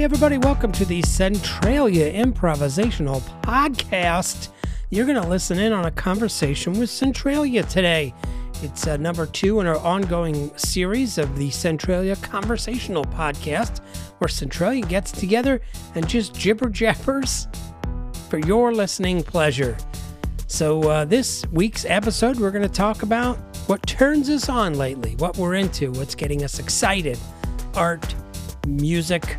Hey everybody, welcome to the Centralia Improvisational Podcast. You're going to listen in on a conversation with Centralia today. It's number 2 in our ongoing series of the Centralia Conversational Podcast, where Centralia gets together and just jibber-jabbers for your listening pleasure. So this week's episode, we're going to talk about what turns us on lately, what we're into, what's getting us excited, art, music,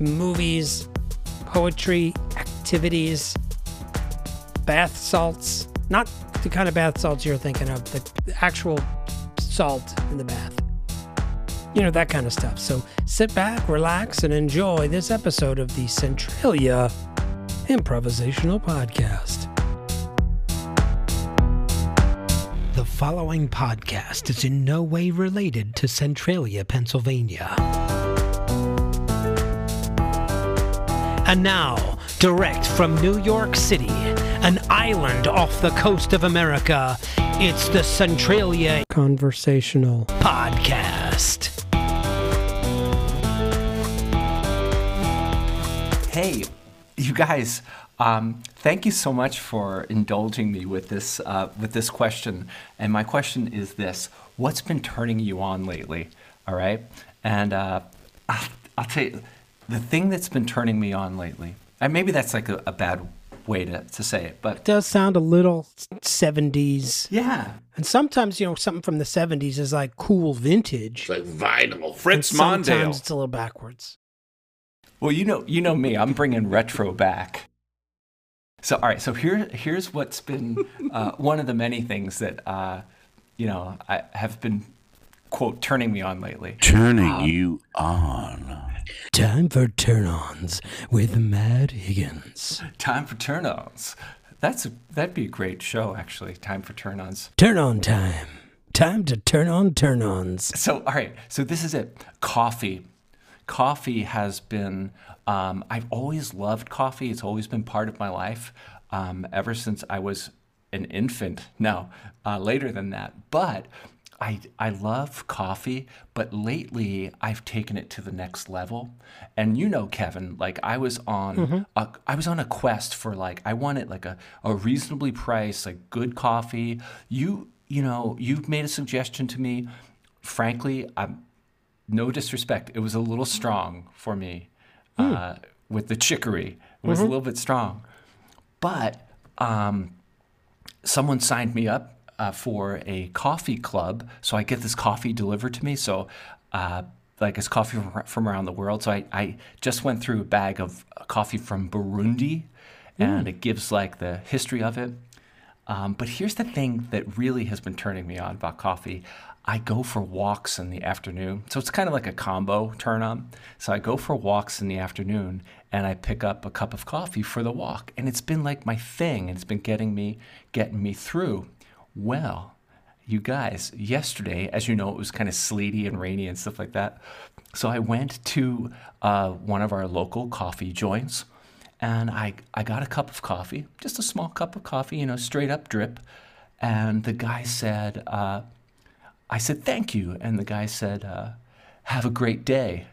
movies, poetry, activities, bath salts. Not the kind of bath salts you're thinking of, the actual salt in the bath. You know, that kind of stuff. So sit back, relax, and enjoy this episode of the Centralia Improvisational Podcast. The following podcast is in no way related to Centralia, Pennsylvania. And now, direct from New York City, an island off the coast of America, it's the Centralia Conversational Podcast. Hey, you guys, thank you so much for indulging me with this question. And my question is this: what's been turning you on lately? All right, and I'll tell you. The thing that's been turning me on lately, and maybe that's like a bad way to say it, but it does sound a little 70s. Yeah. And sometimes, you know, something from the 70s is like cool vintage. It's like vinyl, Fritz Mondale. Sometimes it's a little backwards. Well, you know me, I'm bringing retro back. So, all right, so here's what's been one of the many things that, you know, I have been, quote, turning me on lately. Turning you on. Time for turn-ons with Matt Higgins. Time for turn-ons. That'd be a great show, actually. Time for turn-ons. Turn-on time. Time to turn on turn-ons. So, all right. So this is it. Coffee. Coffee has been. I've always loved coffee. It's always been part of my life ever since I was an infant. No, later than that, but. I love coffee, but lately I've taken it to the next level. And you know, Kevin, like I was on a quest for like I wanted like a reasonably priced, like good coffee. You know, you've made a suggestion to me. Frankly, no disrespect, it was a little strong for me with the chicory. It was a little bit strong. But someone signed me up for a coffee club, so I get this coffee delivered to me. So, like it's coffee from around the world. So I just went through a bag of coffee from Burundi, and it gives like the history of it. But here's the thing that really has been turning me on about coffee. I go for walks in the afternoon. So it's kind of like a combo turn on. So I go for walks in the afternoon and I pick up a cup of coffee for the walk. And it's been like my thing. It's been getting me through. Well, you guys, yesterday, as you know, it was kind of sleety and rainy and stuff like that. So I went to one of our local coffee joints, and I got a cup of coffee, just a small cup of coffee, you know, straight up drip. And the guy said, I said, thank you. And the guy said, have a great day.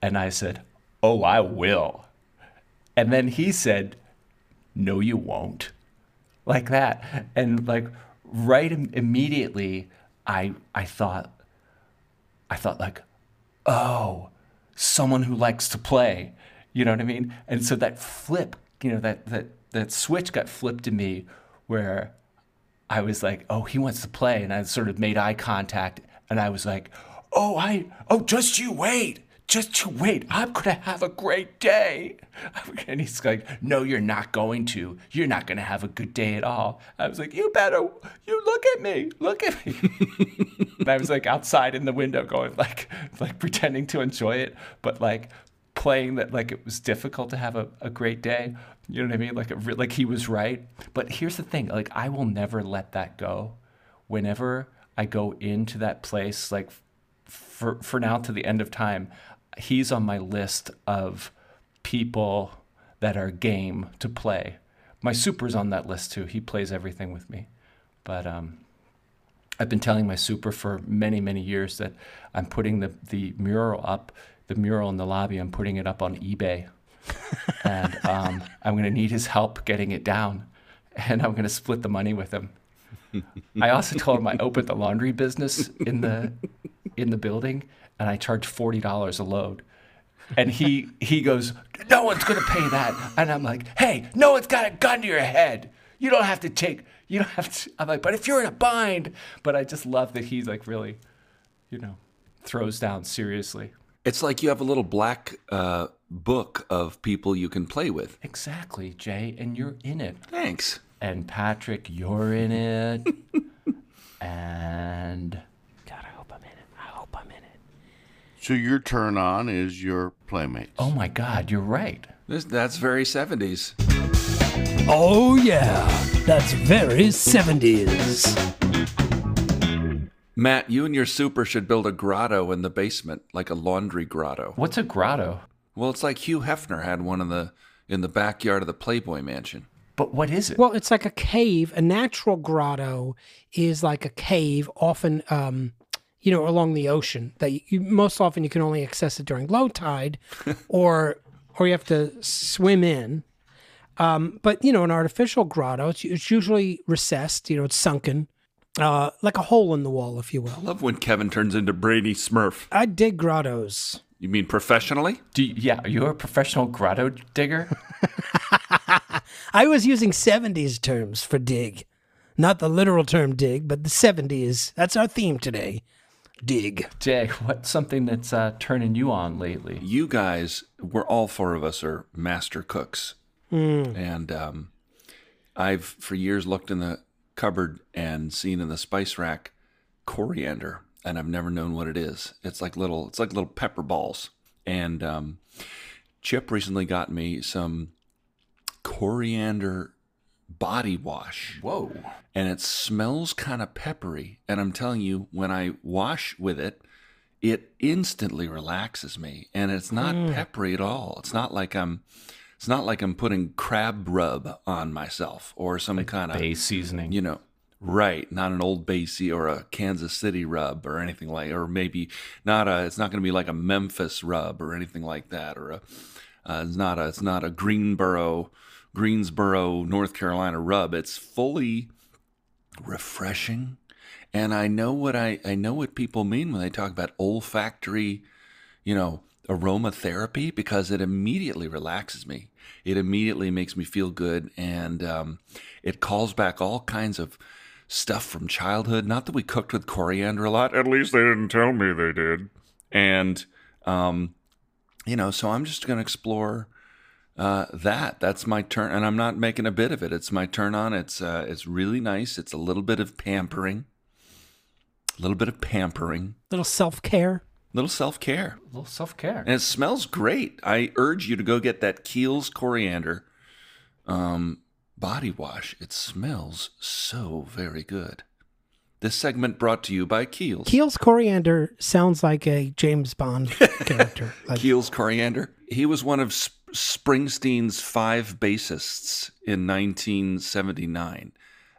And I said, oh, I will. And then he said, no, you won't. Like that. And like... right immediately, I thought like, oh, someone who likes to play, you know what I mean? And so that flip, you know, that switch got flipped in me where I was like, oh, he wants to play. And I sort of made eye contact and I was like, oh, just you wait. Just you wait. I'm going to have a great day. And he's like, no, you're not going to. You're not going to have a good day at all. I was like, you look at me. Look at me. And I was like outside in the window going like pretending to enjoy it, but like playing that like it was difficult to have a great day. You know what I mean? Like like he was right. But here's the thing. Like I will never let that go. Whenever I go into that place, like for now to the end of time, he's on my list of people that are game to play. My super's on that list too. He plays everything with me. But I've been telling my super for many, many years that I'm putting the mural up the mural in the lobby. I'm putting it up on eBay. And I'm going to need his help getting it down. And I'm going to split the money with him. I also told him I opened the laundry business in the building, and I charge $40 a load. And he goes, no one's going to pay that. And I'm like, hey, no one's got a gun to your head. You don't have to I'm like, but if you're in a bind. But I just love that he's like really, throws down seriously. It's like you have a little black book of people you can play with. Exactly, Jay, and you're in it. Thanks. And Patrick, you're in it. And God, I hope I'm in it. So your turn on is your Playmates. Oh my God, you're right. That's very 70s. Oh yeah, that's very 70s. Matt, you and your super should build a grotto in the basement, like a laundry grotto. What's a grotto? Well, it's like Hugh Hefner had one in the backyard of the Playboy Mansion. But what is it? Well, it's like a cave. A natural grotto is like a cave, often, along the ocean. That most often you can only access it during low tide, or you have to swim in. But an artificial grotto, it's usually recessed. It's sunken. Like a hole in the wall, if you will. I love when Kevin turns into Brady Smurf. I dig grottos. You mean professionally? You're a professional grotto digger? I was using 70s terms for dig. Not the literal term dig, but the 70s. That's our theme today. Dig. Jay, what's something that's turning you on lately? You guys, all four of us are master cooks. Mm. And I've, for years, looked in the cupboard and seen in the spice rack coriander, and I've never known what it is. It's like little pepper balls. And Chip recently got me some coriander body wash. Whoa. And it smells kind of peppery, and I'm telling you, when I wash with it, it instantly relaxes me, and it's not peppery at all. It's not like I'm putting crab rub on myself or some like kind of bay seasoning, right? Not an Old Bay or a Kansas City rub or anything like, or maybe not a. It's not going to be like a Memphis rub or anything like that, or a. It's not a Greensboro, North Carolina rub. It's fully refreshing, and I know what people mean when they talk about olfactory, aromatherapy, because it immediately relaxes me. It immediately makes me feel good, and it calls back all kinds of stuff from childhood. Not that we cooked with coriander a lot. At least they didn't tell me they did. And, so I'm just going to explore that. That's my turn, and I'm not making a bit of it. It's my turn on. It's really nice. It's a little bit of pampering. Little self-care. And it smells great. I urge you to go get that Kiehl's Coriander body wash. It smells so very good. This segment brought to you by Kiehl's. Kiehl's Coriander sounds like a James Bond character. Kiehl's Coriander. He was one of Springsteen's 5 bassists in 1979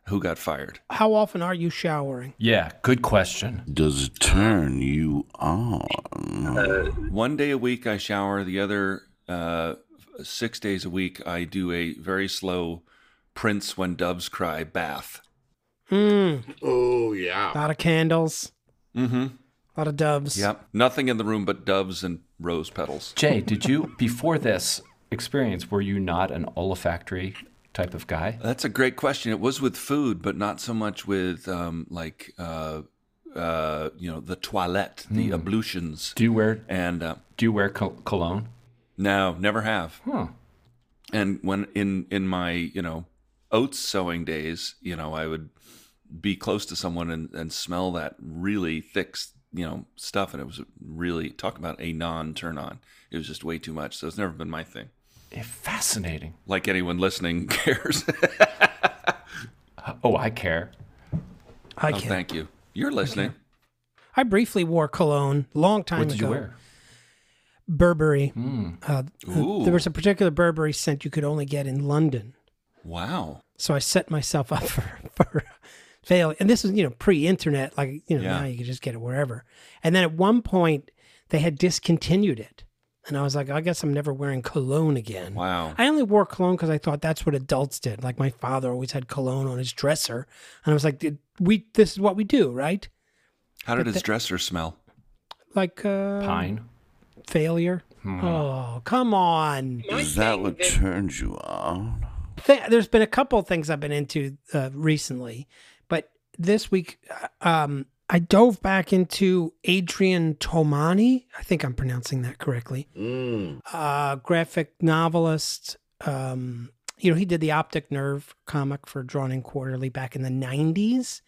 who got fired. How often are you showering? Yeah, good question. Does it turn you on? One day a week I shower. The other 6 days a week I do a very slow Prince When Doves Cry bath. Mm. Oh, yeah. A lot of candles. Mm-hmm. A lot of doves. Yep. Nothing in the room but doves and rose petals. Jay, did you, before this experience, were you not an olfactory type of guy? That's a great question. It was with food, but not so much with the toilette, the ablutions. Do you wear cologne? No, never have. Huh. And when in my oats sowing days, I would be close to someone and smell that really thick stuff, and it was really, talk about a non-turn on. It was just way too much, so it's never been my thing. Fascinating. Like anyone listening cares. Oh, I care. I care. Thank you. You're listening. I briefly wore cologne a long time ago. What did you wear? Burberry. Mm. There was a particular Burberry scent you could only get in London. Wow. So I set myself up for failing. And this is, you know, pre-internet, like, you know, now you can just get it wherever. And then at one point they had discontinued it. And I was like, I guess I'm never wearing cologne again. Wow. I only wore cologne because I thought that's what adults did. Like my father always had cologne on his dresser. And I was like, this is what we do, right? How did his dresser smell? Like pine. Failure. Oh, come on. Is that what turns you on? There's been a couple of things I've been into recently. But this week, I dove back into Adrian Tomine. I think I'm pronouncing that correctly. Graphic novelist. You know, he did the Optic Nerve comic for Drawn In Quarterly back in the 90s.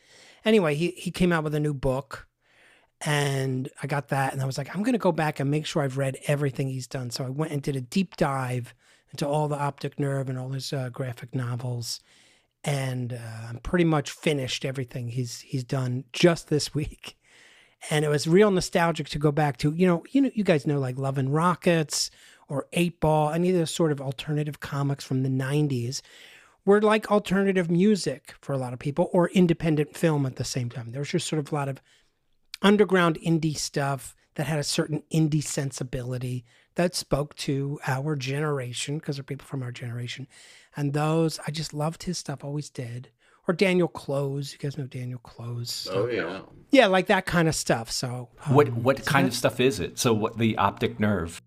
Anyway, he came out with a new book. And I got that. And I was like, I'm going to go back and make sure I've read everything he's done. So I went and did a deep dive into all the Optic Nerve and all his graphic novels. And I'm pretty much finished everything he's done just this week. And it was real nostalgic to go back to, you know, you guys know like Love and Rockets or 8 Ball, any of those sort of alternative comics from the 90s were like alternative music for a lot of people or independent film at the same time. There was just sort of a lot of underground indie stuff that had a certain indie sensibility that spoke to our generation because they're people from our generation. And those, I just loved his stuff, always did. Or Daniel Clowes. You guys know Daniel Clowes. Oh, yeah. Yeah, like that kind of stuff. So what kind of stuff is it? So what the Optic Nerve?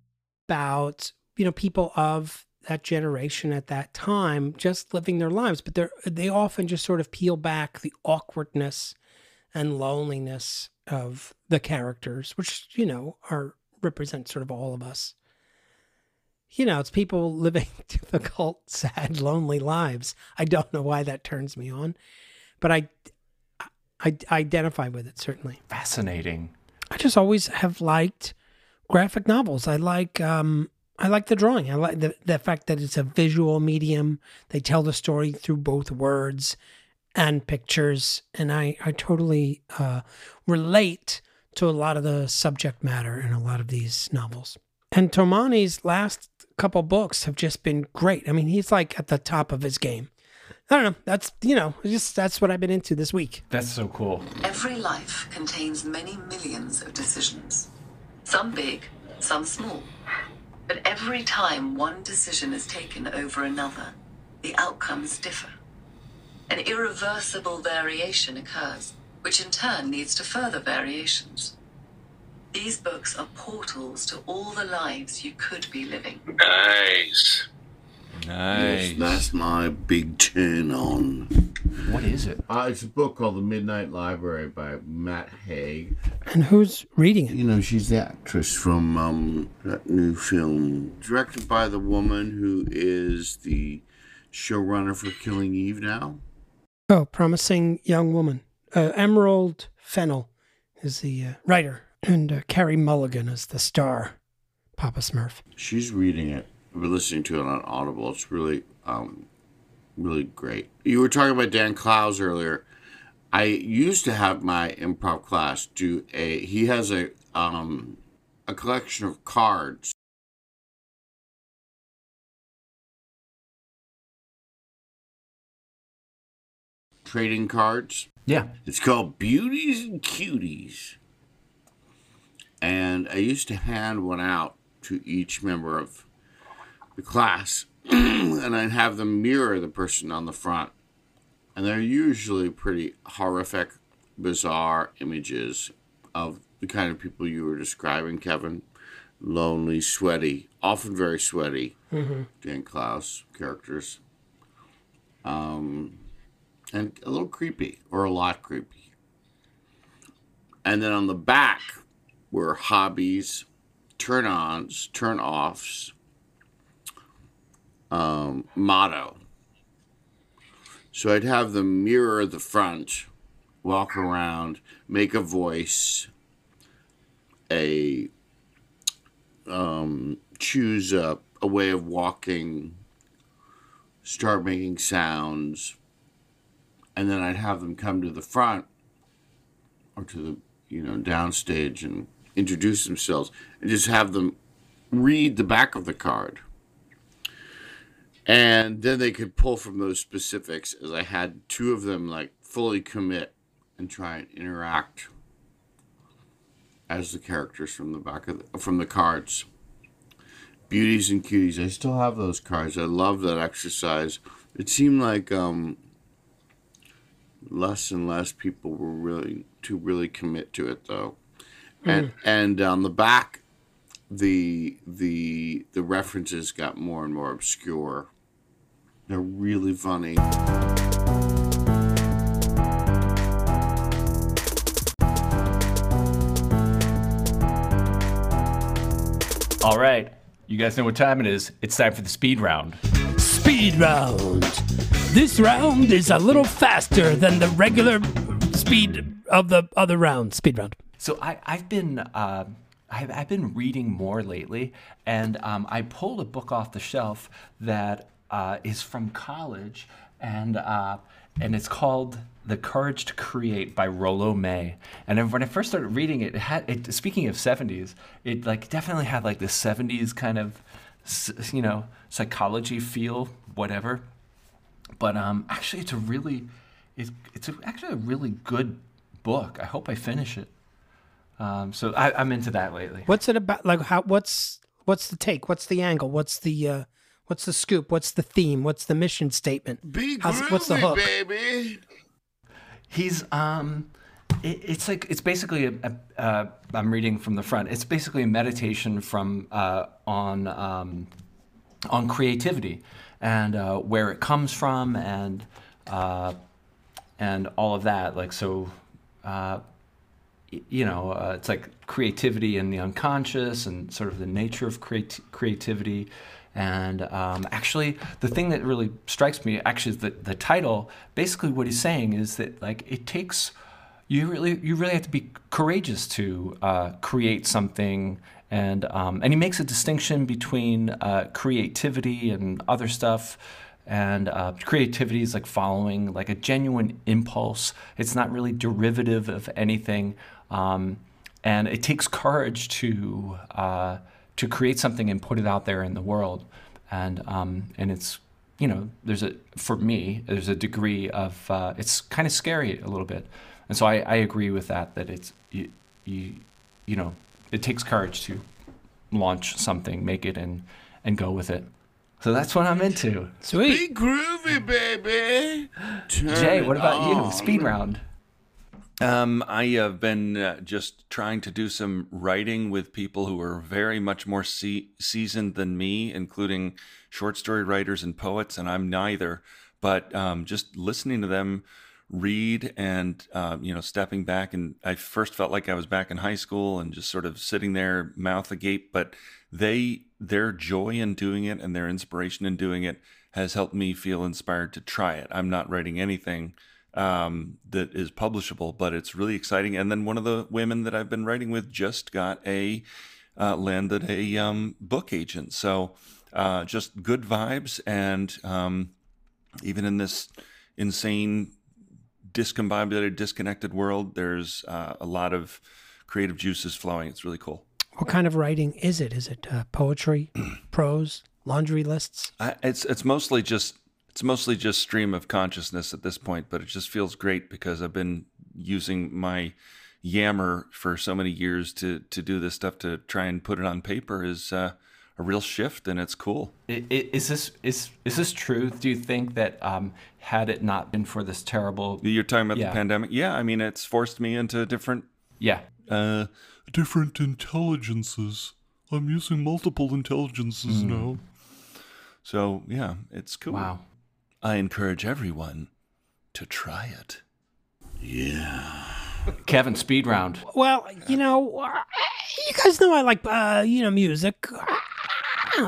About, you know, people of that generation at that time just living their lives. But they often just sort of peel back the awkwardness and loneliness of the characters, which, you know, represent sort of all of us. You know, it's people living difficult, sad, lonely lives. I don't know why that turns me on, but I identify with it, certainly. Fascinating. I just always have liked graphic novels. I like the drawing. I like the fact that it's a visual medium. They tell the story through both words and pictures, and I totally relate to a lot of the subject matter in a lot of these novels. And Tomane's last couple books have just been great. I mean, he's like at the top of his game. I don't know. That's, you know, just that's what I've been into this week. That's so cool. Every life contains many millions of decisions. Some big, some small. But every time one decision is taken over another, the outcomes differ. An irreversible variation occurs, which in turn leads to further variations. These books are portals to all the lives you could be living. Nice. Nice. Yes, that's my big turn on. What is it? It's a book called The Midnight Library by Matt Haig. And who's reading it? You know, she's the actress from that new film, directed by the woman who is the showrunner for Killing Eve now. Oh, Promising Young Woman. Emerald Fennel is the writer. And Carey Mulligan is the star, Papa Smurf. She's reading it. We're listening to it on Audible. It's really, really great. You were talking about Dan Clowes earlier. I used to have my improv class do he has a collection of cards. Trading cards. Yeah. It's called Beauties and Cuties. And I used to hand one out to each member of the class, and I'd have them mirror the person on the front. And they're usually pretty horrific, bizarre images of the kind of people you were describing, Kevin. Lonely, sweaty, often very sweaty, Dan Clowes characters. And a little creepy, or a lot creepy. And then on the back were hobbies, turn-ons, turn-offs, motto. So I'd have them mirror the front, walk around, make a voice, choose a way of walking, start making sounds, and then I'd have them come to the front or to the, you know, downstage and introduce themselves and just have them read the back of the card. And then they could pull from those specifics, as I had two of them like fully commit and try and interact as the characters from the back of the, from the cards. Beauties and Cuties. I still have those cards. I love that exercise. It seemed like less and less people were willing to really commit to it, though. And on the back, the references got more and more obscure. They're really funny. All right. You guys know what time it is. It's time for the speed round. Speed round. This round is a little faster than the regular speed of the other round. Speed round. So I've been reading more lately, and I pulled a book off the shelf that is from college, and it's called The Courage to Create by Rollo May. And when I first started reading it, speaking of 70s, it like definitely had like the 70s kind of, you know, psychology feel, whatever. But actually, it's actually a really good book. I hope I finish it. So I'm into that lately. What's it about? Like, how? What's the take? What's the angle? What's the scoop? What's the theme? What's the mission statement? Be groovy, what's the hook? Baby. He's it's basically I'm reading from the front. It's basically a meditation from on creativity and where it comes from and all of that. Like so, you know, it's like creativity and the unconscious and sort of the nature of creativity. And actually, the thing that really strikes me actually is the title. Basically, what he's saying is that like it takes you really have to be courageous to create something. And he makes a distinction between creativity and other stuff. And creativity is like following like a genuine impulse. It's not really derivative of anything. And it takes courage to create something and put it out there in the world. And it's, you know, for me, there's a degree of, it's kind of scary a little bit. And so I agree with that it's, you know, it takes courage to launch something, make it and go with it. So that's what I'm into. Sweet. Be groovy, baby. Jay, what about you? Speed round. I have been just trying to do some writing with people who are very much more seasoned than me, including short story writers and poets, and I'm neither. But just listening to them read and, you know, stepping back. And I first felt like I was back in high school and just sort of sitting there, mouth agape. But their joy in doing it and their inspiration in doing it has helped me feel inspired to try it. I'm not writing anything that is publishable, but it's really exciting. And then one of the women that I've been writing with just got landed a book agent. So just good vibes. And even in this insane, discombobulated, disconnected world, there's a lot of creative juices flowing. It's really cool. What kind of writing is it? Is it poetry, prose, laundry lists? It's mostly just stream of consciousness at this point, but it just feels great because I've been using my Yammer for so many years to do this stuff. To try and put it on paper is a real shift, and it's cool. Is this true? Do you think that had it not been for this terrible, you're talking about the pandemic? Yeah, I mean, it's forced me into different intelligences. I'm using multiple intelligences now. So, yeah, it's cool. Wow. I encourage everyone to try it. Yeah. Kevin, speed round. Well, you know, you guys know I like, you know, music.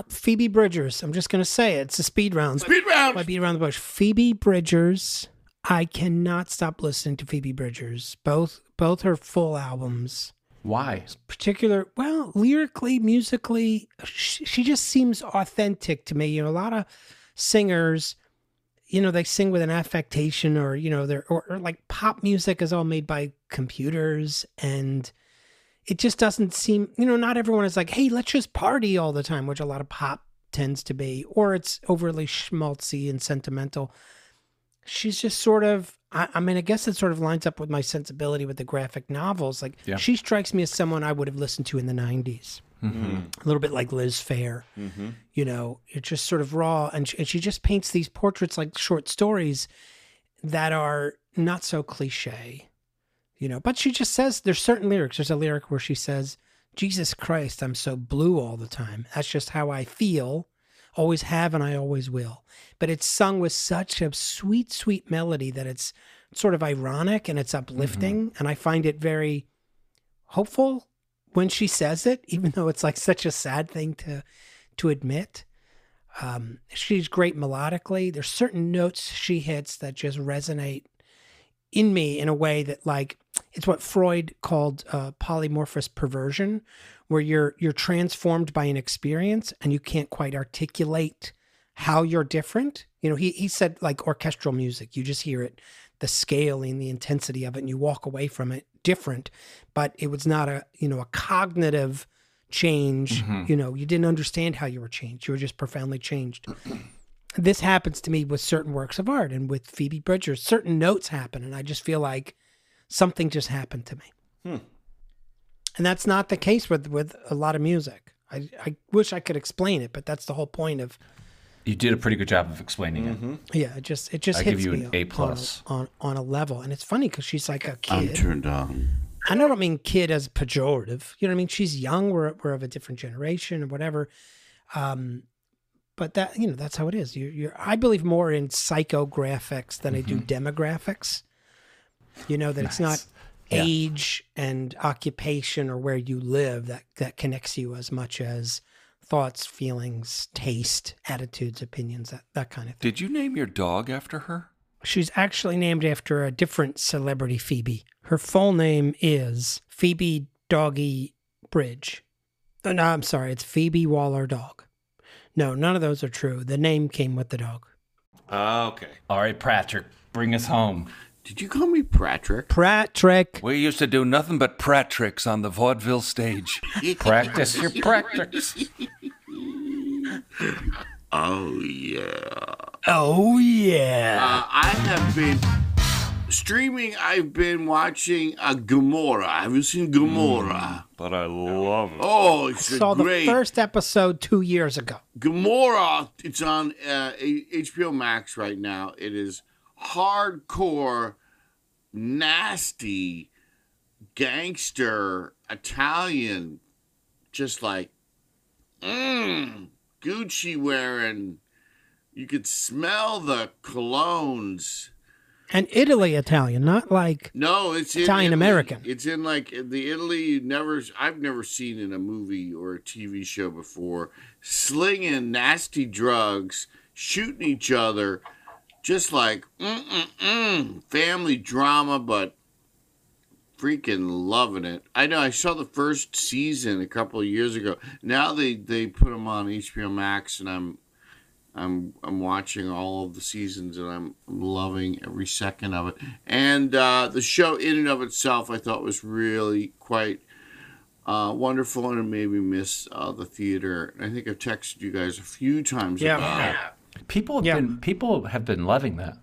Phoebe Bridgers. I'm just going to say it. It's a speed round. Speed round! I beat around the bush. Phoebe Bridgers. I cannot stop listening to Phoebe Bridgers. Both her full albums. Why? Particular, well, lyrically, musically, she just seems authentic to me. You know, a lot of singers, you know, they sing with an affectation, or, you know, they're or like pop music is all made by computers, and it just doesn't seem, you know, not everyone is like, hey, let's just party all the time, which a lot of pop tends to be, or it's overly schmaltzy and sentimental. she's just sort of, I mean, I guess it sort of lines up with my sensibility with the graphic novels. Like, she strikes me as someone I would have listened to in the 90s. Mm-hmm. A little bit like Liz Fair. Mm-hmm. You know, it's just sort of raw. And she just paints these portraits like short stories that are not so cliche. You know, but she just says, there's certain lyrics. There's a lyric where she says, Jesus Christ, I'm so blue all the time. That's just how I feel. Always have and I always will. But it's sung with such a sweet, sweet melody that it's sort of ironic and it's uplifting. Mm-hmm. And I find it very hopeful when she says it, even though it's like such a sad thing to admit. She's great melodically. There's certain notes she hits that just resonate in me in a way that, like, it's what Freud called polymorphous perversion, where you're transformed by an experience and you can't quite articulate how you're different. You know, he said, like, orchestral music, you just hear it, the scale and the intensity of it, and you walk away from it different. But it was not a, you know, a cognitive change. Mm-hmm. You know, you didn't understand how you were changed. You were just profoundly changed. This happens to me with certain works of art, and with Phoebe Bridgers, certain notes happen, and I just feel like something just happened to me. Hmm. And that's not the case with a lot of music. I wish I could explain it, but that's the whole point of... You did a pretty good job of explaining mm-hmm. it. Yeah, it just I hits give you me an A plus. On a level. And it's funny because she's like a kid. I'm turned on. I don't mean kid as pejorative. You know what I mean? She's young. We're of a different generation or whatever. But that, you know, that's how it is. I believe more in psychographics than I do demographics. You know, that nice. It's not age and occupation or where you live that connects you as much as thoughts, feelings, taste, attitudes, opinions, that kind of thing. Did you name your dog after her? She's actually named after a different celebrity, Phoebe. Her full name is Phoebe Doggy Bridge. No, I'm sorry. It's Phoebe Waller Dog. No, none of those are true. The name came with the dog. Okay. All right, Patrick, bring us home. Did you call me Patrick? Patrick. We used to do nothing but Patricks on the vaudeville stage. Practice your practice. Oh, yeah. Oh, yeah. I have been streaming. I've been watching Gomorrah. Have you seen Gomorrah? But I love it. Oh, it's I saw the first episode 2 years ago. Gomorrah, it's on HBO Max right now. It is hardcore, nasty, gangster, Italian, just like Gucci wearing. You could smell the colognes. And Italy Italian, not like it's Italian American. It's in like the Italy I've never seen in a movie or a TV show before. Slinging nasty drugs, shooting each other. Just like, family drama, but freaking loving it. I know, I saw the first season a couple of years ago. Now they put them on HBO Max, and I'm watching all of the seasons, and I'm loving every second of it. And the show in and of itself, I thought was really quite wonderful, and it made me miss the theater. I think I've texted you guys a few times about it. People have been loving that.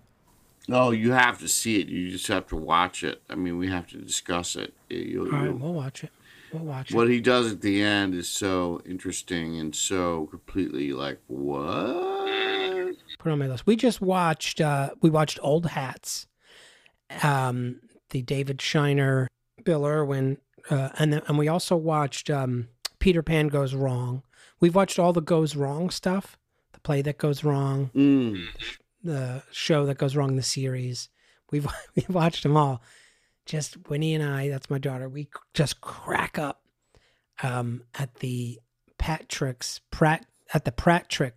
Oh, you have to see it. You just have to watch it. I mean, we have to discuss it. All right, we'll watch it. What he does at the end is so interesting and so completely like, what? Put on my list. We just watched, we watched Old Hats, the David Shiner, Bill Irwin, and we also watched Peter Pan Goes Wrong. We've watched all the Goes Wrong stuff. Play That Goes Wrong, the Show That Goes Wrong, the series. We've watched them all. Just Winnie and I, that's my daughter, we just crack up at the Pratt tricks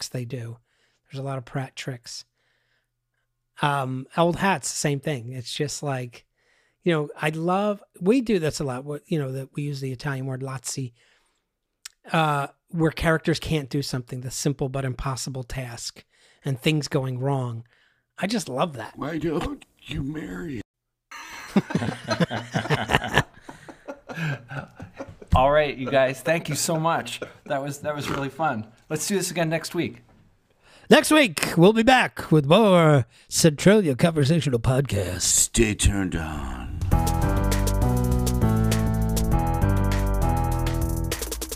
they do. There's a lot of Pratt tricks. Old Hats, same thing. It's just like, you know, we do this a lot. You know, that we use the Italian word lazzi, where characters can't do something, the simple but impossible task, and things going wrong. I just love that. Why don't you marry him? All right, you guys, thank you so much. That was really fun. Let's do this again next week. Next week, we'll be back with more Centralia Conversational Podcast. Stay turned on.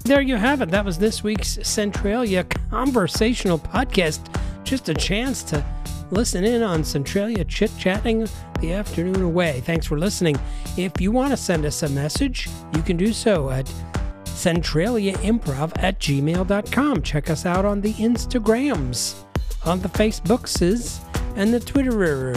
There you have it. That was this week's Centralia Conversational Podcast. Just a chance to listen in on Centralia chit-chatting the afternoon away. Thanks for listening. If you want to send us a message, you can do so at centraliaimprov@gmail.com. Check us out on the Instagrams, on the Facebookses, and the Twitterers.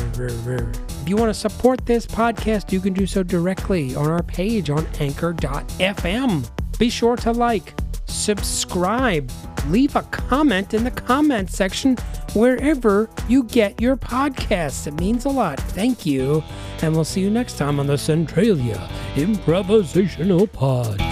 If you want to support this podcast, you can do so directly on our page on anchor.fm. Be sure to like, subscribe, leave a comment in the comment section wherever you get your podcasts. It means a lot. Thank you. And we'll see you next time on the Centralia Improvisational Pod.